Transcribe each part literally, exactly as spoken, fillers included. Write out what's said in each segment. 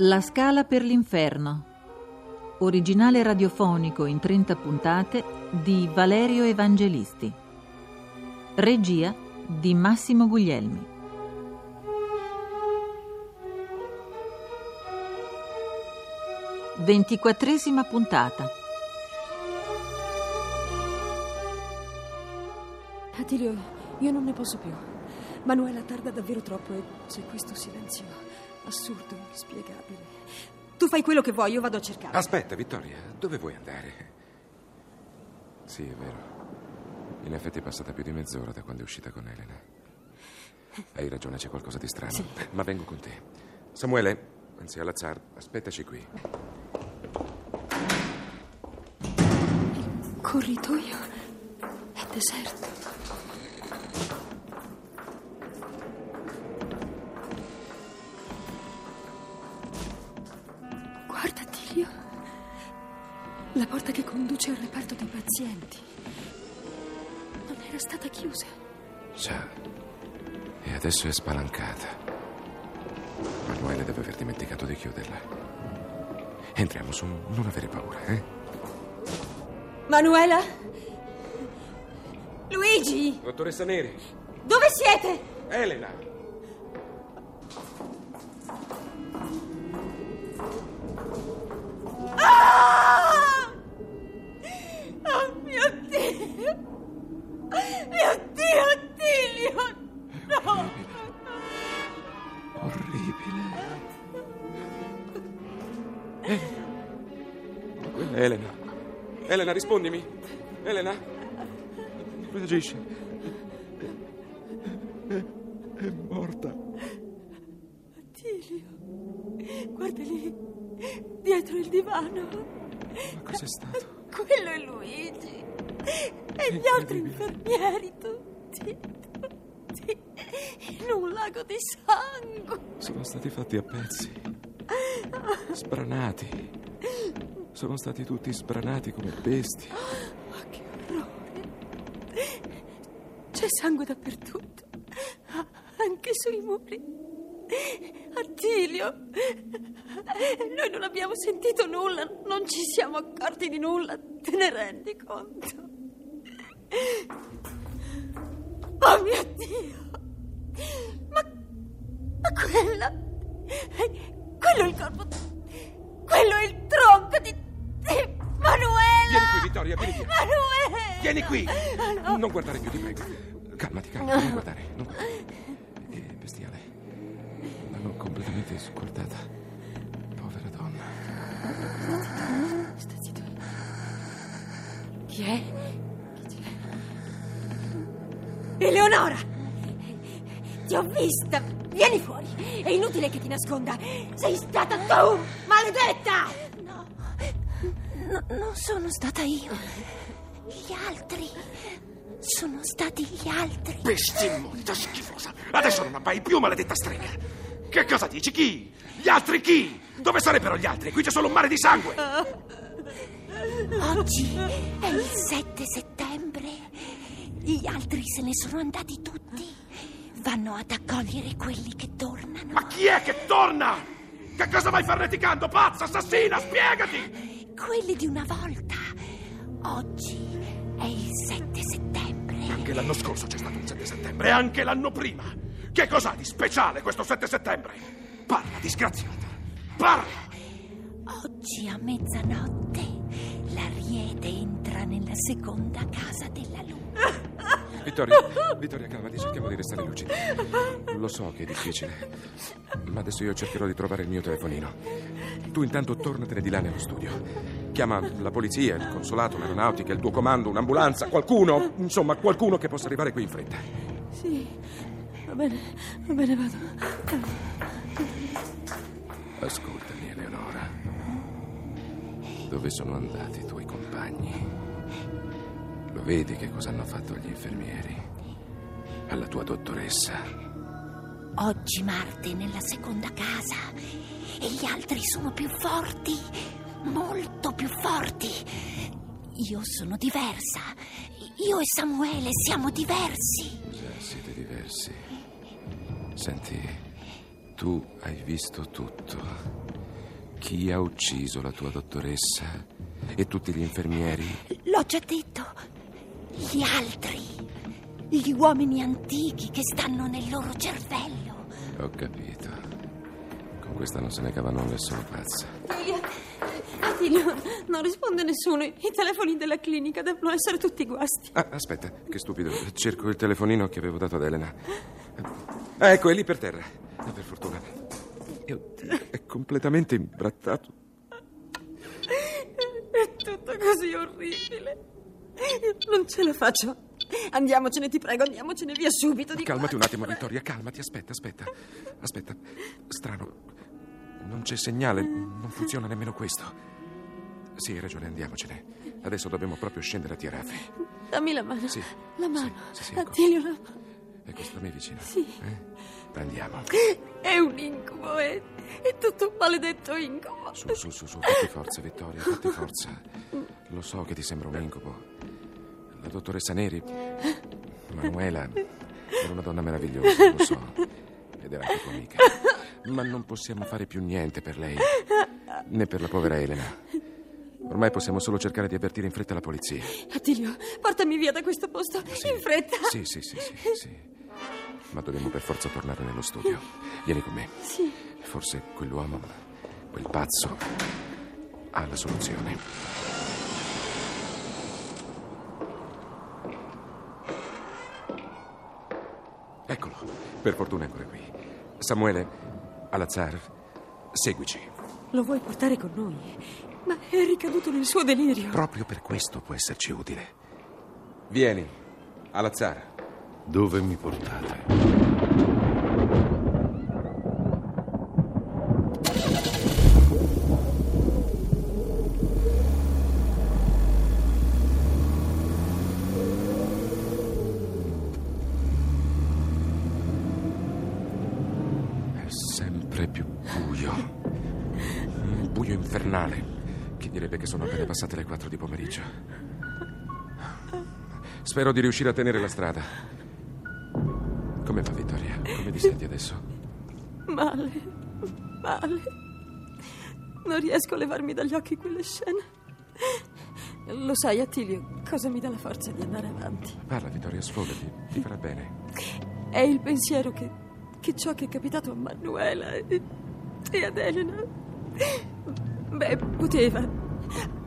La scala per l'inferno, originale radiofonico in trenta puntate di Valerio Evangelisti, regia di Massimo Guglielmi. Ventiquattresima puntata. Attilio, io non ne posso più. Manuela tarda davvero troppo e c'è questo silenzio assurdo, inspiegabile. Tu fai quello che vuoi, io vado a cercare. Aspetta, Vittoria, dove vuoi andare? Sì, è vero. In effetti è passata più di mezz'ora da quando è uscita con Elena. Hai ragione, c'è qualcosa di strano. Sì. Ma vengo con te. Samuele, anzi Alazzar, aspettaci qui. Il corridoio è deserto. La porta che conduce al reparto dei pazienti non era stata chiusa. Già, e adesso è spalancata. Manuele deve aver dimenticato di chiuderla. Entriamo, su, non avere paura, eh? Manuela? Luigi! Dottoressa Neri! Dove siete? Elena! Elena, Elena, rispondimi. Elena, reagisci. È, è, è morta. Attilio, guarda lì, dietro il divano. Ma cos'è stato? Quello è Luigi. E gli altri infermieri tutti, tutti, in un lago di sangue. Sono stati fatti a pezzi, sbranati. Sono stati tutti sbranati come bestie. Ma oh, che orrore! C'è sangue dappertutto, anche sui muri. Attilio, noi non abbiamo sentito nulla, non ci siamo accorti di nulla, te ne rendi conto? Oh mio Dio! Ma, ma quella, quello è il corpo, quello è il tronco di... Manuela! Vieni qui, Vittoria, vieni qui. Manuela! Vieni qui! No. Non guardare più, ti prego. Calmati, calma, no. non guardare. Non... È bestiale. L'hanno completamente scordata. Povera donna. Sta zitto. Chi è? Chi c'è? Eleonora! Ti ho vista! Vieni fuori! È inutile che ti nasconda! Sei stata tu! Maledetta! No, non sono stata io. Gli altri. Sono stati gli altri. Bestia immonda, schifosa. Adesso non appai più, maledetta strega. Che cosa dici? Chi? Gli altri chi? Dove sarebbero gli altri? Qui c'è solo un mare di sangue. Oggi è il sette settembre. Gli altri se ne sono andati tutti. Vanno ad accogliere quelli che tornano. Ma chi è che torna? Che cosa vai farneticando? Pazza, assassina, spiegati! Quelli di una volta. Oggi è il sette settembre. Anche l'anno scorso c'è stato un sette settembre. E anche l'anno prima. Che cos'ha di speciale questo sette settembre? Parla, disgraziata. Parla. Oggi a mezzanotte l'ariete entra nella seconda casa della luna. Vittoria, Vittoria, calmati, cerchiamo di restare lucidi. Lo so che è difficile, ma adesso io cercherò di trovare il mio telefonino. Tu intanto tornatene di là nello studio. Chiama la polizia, il consolato, l'aeronautica, il tuo comando, un'ambulanza, qualcuno, insomma, qualcuno che possa arrivare qui in fretta. Sì, bene, va bene, vado. Ascoltami, Eleonora. Dove sono andati i tuoi compagni? Lo vedi che cosa hanno fatto gli infermieri? Alla tua dottoressa? Oggi Marte è nella seconda casa e gli altri sono più forti, molto più forti. Io sono diversa, io e Samuele siamo diversi. Già siete diversi. Senti, tu hai visto tutto. Chi ha ucciso la tua dottoressa e tutti gli infermieri? L'ho già detto, gli altri. Gli uomini antichi che stanno nel loro cervello. Ho capito. Con questa non se ne cavano nessuno pazza. Attilio, non risponde nessuno. I telefoni della clinica devono essere tutti guasti. Ah, aspetta, che stupido. Cerco il telefonino che avevo dato ad Elena. Ah, ecco, è lì per terra. Per fortuna. Oddio, è completamente imbrattato. È tutto così orribile. Non ce la faccio. Andiamocene, ti prego, andiamocene via subito. Di calmati qua. Un attimo, Vittoria, calmati, aspetta, aspetta. Aspetta, strano. Non c'è segnale, non funziona nemmeno questo. Sì, hai ragione, andiamocene. Adesso dobbiamo proprio scendere a Tiraffi. Dammi la mano. Sì. La mano. Sì, sì, sì, Attilio, la mano. Ecco, stammi vicino. Sì. Eh? Andiamo. È un incubo, è, è tutto un maledetto incubo. Su, su, su, su, fatti forza, Vittoria, fatti forza. Lo so che ti sembra un incubo. La dottoressa Neri, Manuela, era una donna meravigliosa, lo so, ed era anche tua amica. Ma non possiamo fare più niente per lei, né per la povera Elena. Ormai possiamo solo cercare di avvertire in fretta la polizia. Attilio, portami via da questo posto, sì, in fretta. Sì, sì, sì, sì, sì. Ma dobbiamo per forza tornare nello studio. Vieni con me. Sì. Forse quell'uomo, quel pazzo, ha la soluzione. Eccolo, per fortuna è ancora qui. Samuele, Alazzar, seguici. Lo vuoi portare con noi? Ma è ricaduto nel suo delirio. Proprio per questo può esserci utile. Vieni, Alazzar. Dove mi portate? Chi direbbe che sono appena passate le quattro di pomeriggio. Spero di riuscire a tenere la strada. Come va, Vittoria? Come ti senti adesso? Male, male. Non riesco a levarmi dagli occhi quelle scene. Lo sai, Attilio, cosa mi dà la forza di andare avanti? Parla, Vittoria, sfogati, ti farà bene. È il pensiero che, che ciò che è capitato a Manuela e, e ad Elena... Beh, poteva.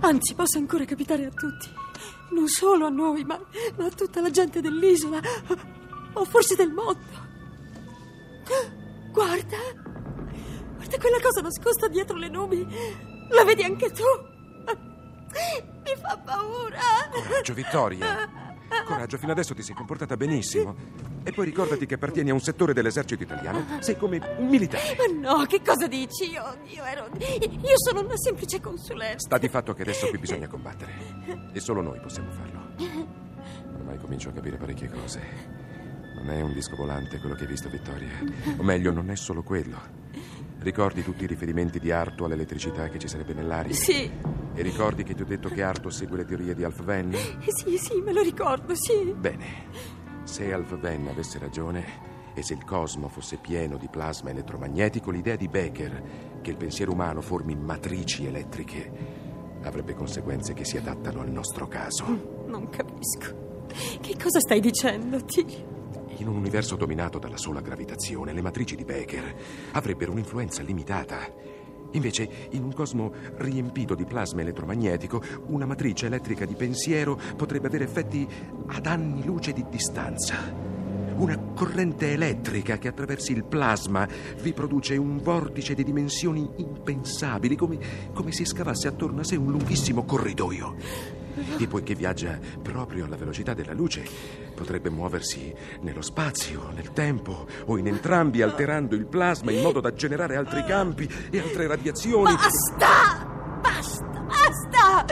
Anzi, possa ancora capitare a tutti. Non solo a noi, ma, ma a tutta la gente dell'isola. O forse del mondo. Guarda. Guarda quella cosa nascosta dietro le nubi. La vedi anche tu? Mi fa paura. Coraggio, Vittoria. Coraggio, fino adesso ti sei comportata benissimo. E poi ricordati che appartieni a un settore dell'esercito italiano. Sei come un militare. Ma no, che cosa dici? Io, io ero... Io sono una semplice consulente. Sta di fatto che adesso qui bisogna combattere. E solo noi possiamo farlo. Ormai comincio a capire parecchie cose. Non è un disco volante quello che hai visto, Vittoria. O meglio, non è solo quello. Ricordi tutti i riferimenti di Arto all'elettricità che ci sarebbe nell'aria? Sì. E ricordi che ti ho detto che Arto segue le teorie di Alfven? Sì, sì, me lo ricordo, sì. Bene. Se Alfven avesse ragione e se il cosmo fosse pieno di plasma elettromagnetico, l'idea di Baker che il pensiero umano formi matrici elettriche avrebbe conseguenze che si adattano al nostro caso. Non capisco. Che cosa stai dicendo, Tilly? In un universo dominato dalla sola gravitazione, le matrici di Baker avrebbero un'influenza limitata. Invece, in un cosmo riempito di plasma elettromagnetico, una matrice elettrica di pensiero potrebbe avere effetti ad anni luce di distanza. Una corrente elettrica che attraversi il plasma vi produce un vortice di dimensioni impensabili, come, come se scavasse attorno a sé un lunghissimo corridoio. E poiché viaggia proprio alla velocità della luce, potrebbe muoversi nello spazio, nel tempo o in entrambi, alterando il plasma in modo da generare altri campi e altre radiazioni. Basta! Basta! Basta!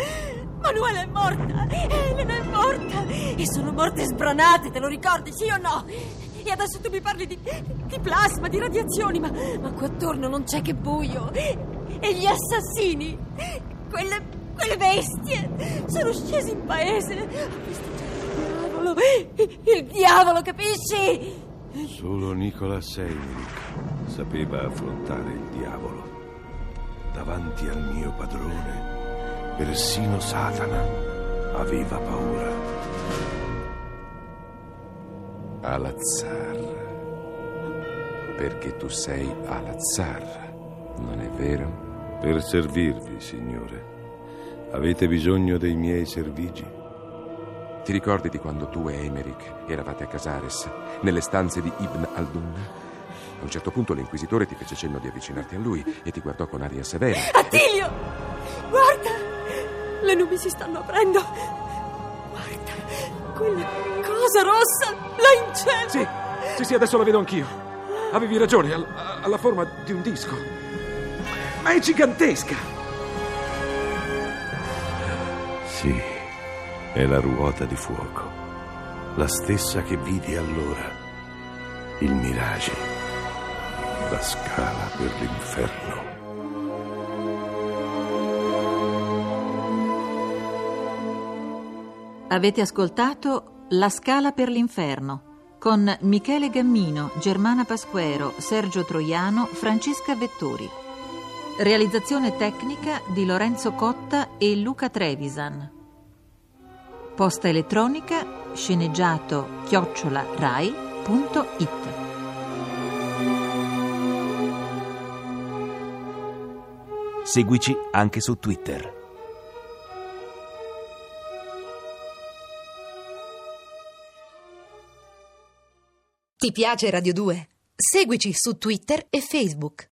Manuela è morta! Elena è morta! E sono morte sbranate, te lo ricordi, sì o no? E adesso tu mi parli di, di plasma, di radiazioni, ma, ma qua attorno non c'è che buio. E gli assassini, quelle... Quelle bestie sono scese in paese. Ho visto il diavolo. Il diavolo, capisci? Solo Nicola Seyric sapeva affrontare il diavolo. Davanti al mio padrone, persino Satana aveva paura. Alazzar, perché tu sei Alazzar, non è vero? Per servirvi, signore. Avete bisogno dei miei servigi? Ti ricordi di quando tu e Emerick eravate a Casares, nelle stanze di Ibn Aldun? A un certo punto l'inquisitore ti fece cenno di avvicinarti a lui e ti guardò con aria severa. Attilio! E... Guarda! Le nubi si stanno aprendo! Guarda! Quella cosa rossa là in cielo! Sì, sì, sì, adesso la vedo anch'io. Avevi ragione, alla, alla forma di un disco. Ma è gigantesca! Sì, è la ruota di fuoco, la stessa che vidi allora, il mirage, la scala per l'inferno. Avete ascoltato La scala per l'inferno con Michele Gammino, Germana Pasquero, Sergio Troiano, Francesca Vettori. Realizzazione tecnica di Lorenzo Cotta e Luca Trevisan. Posta elettronica sceneggiato chiocciola rai.it. Seguici anche su Twitter. Ti piace Radio due? Seguici su Twitter e Facebook.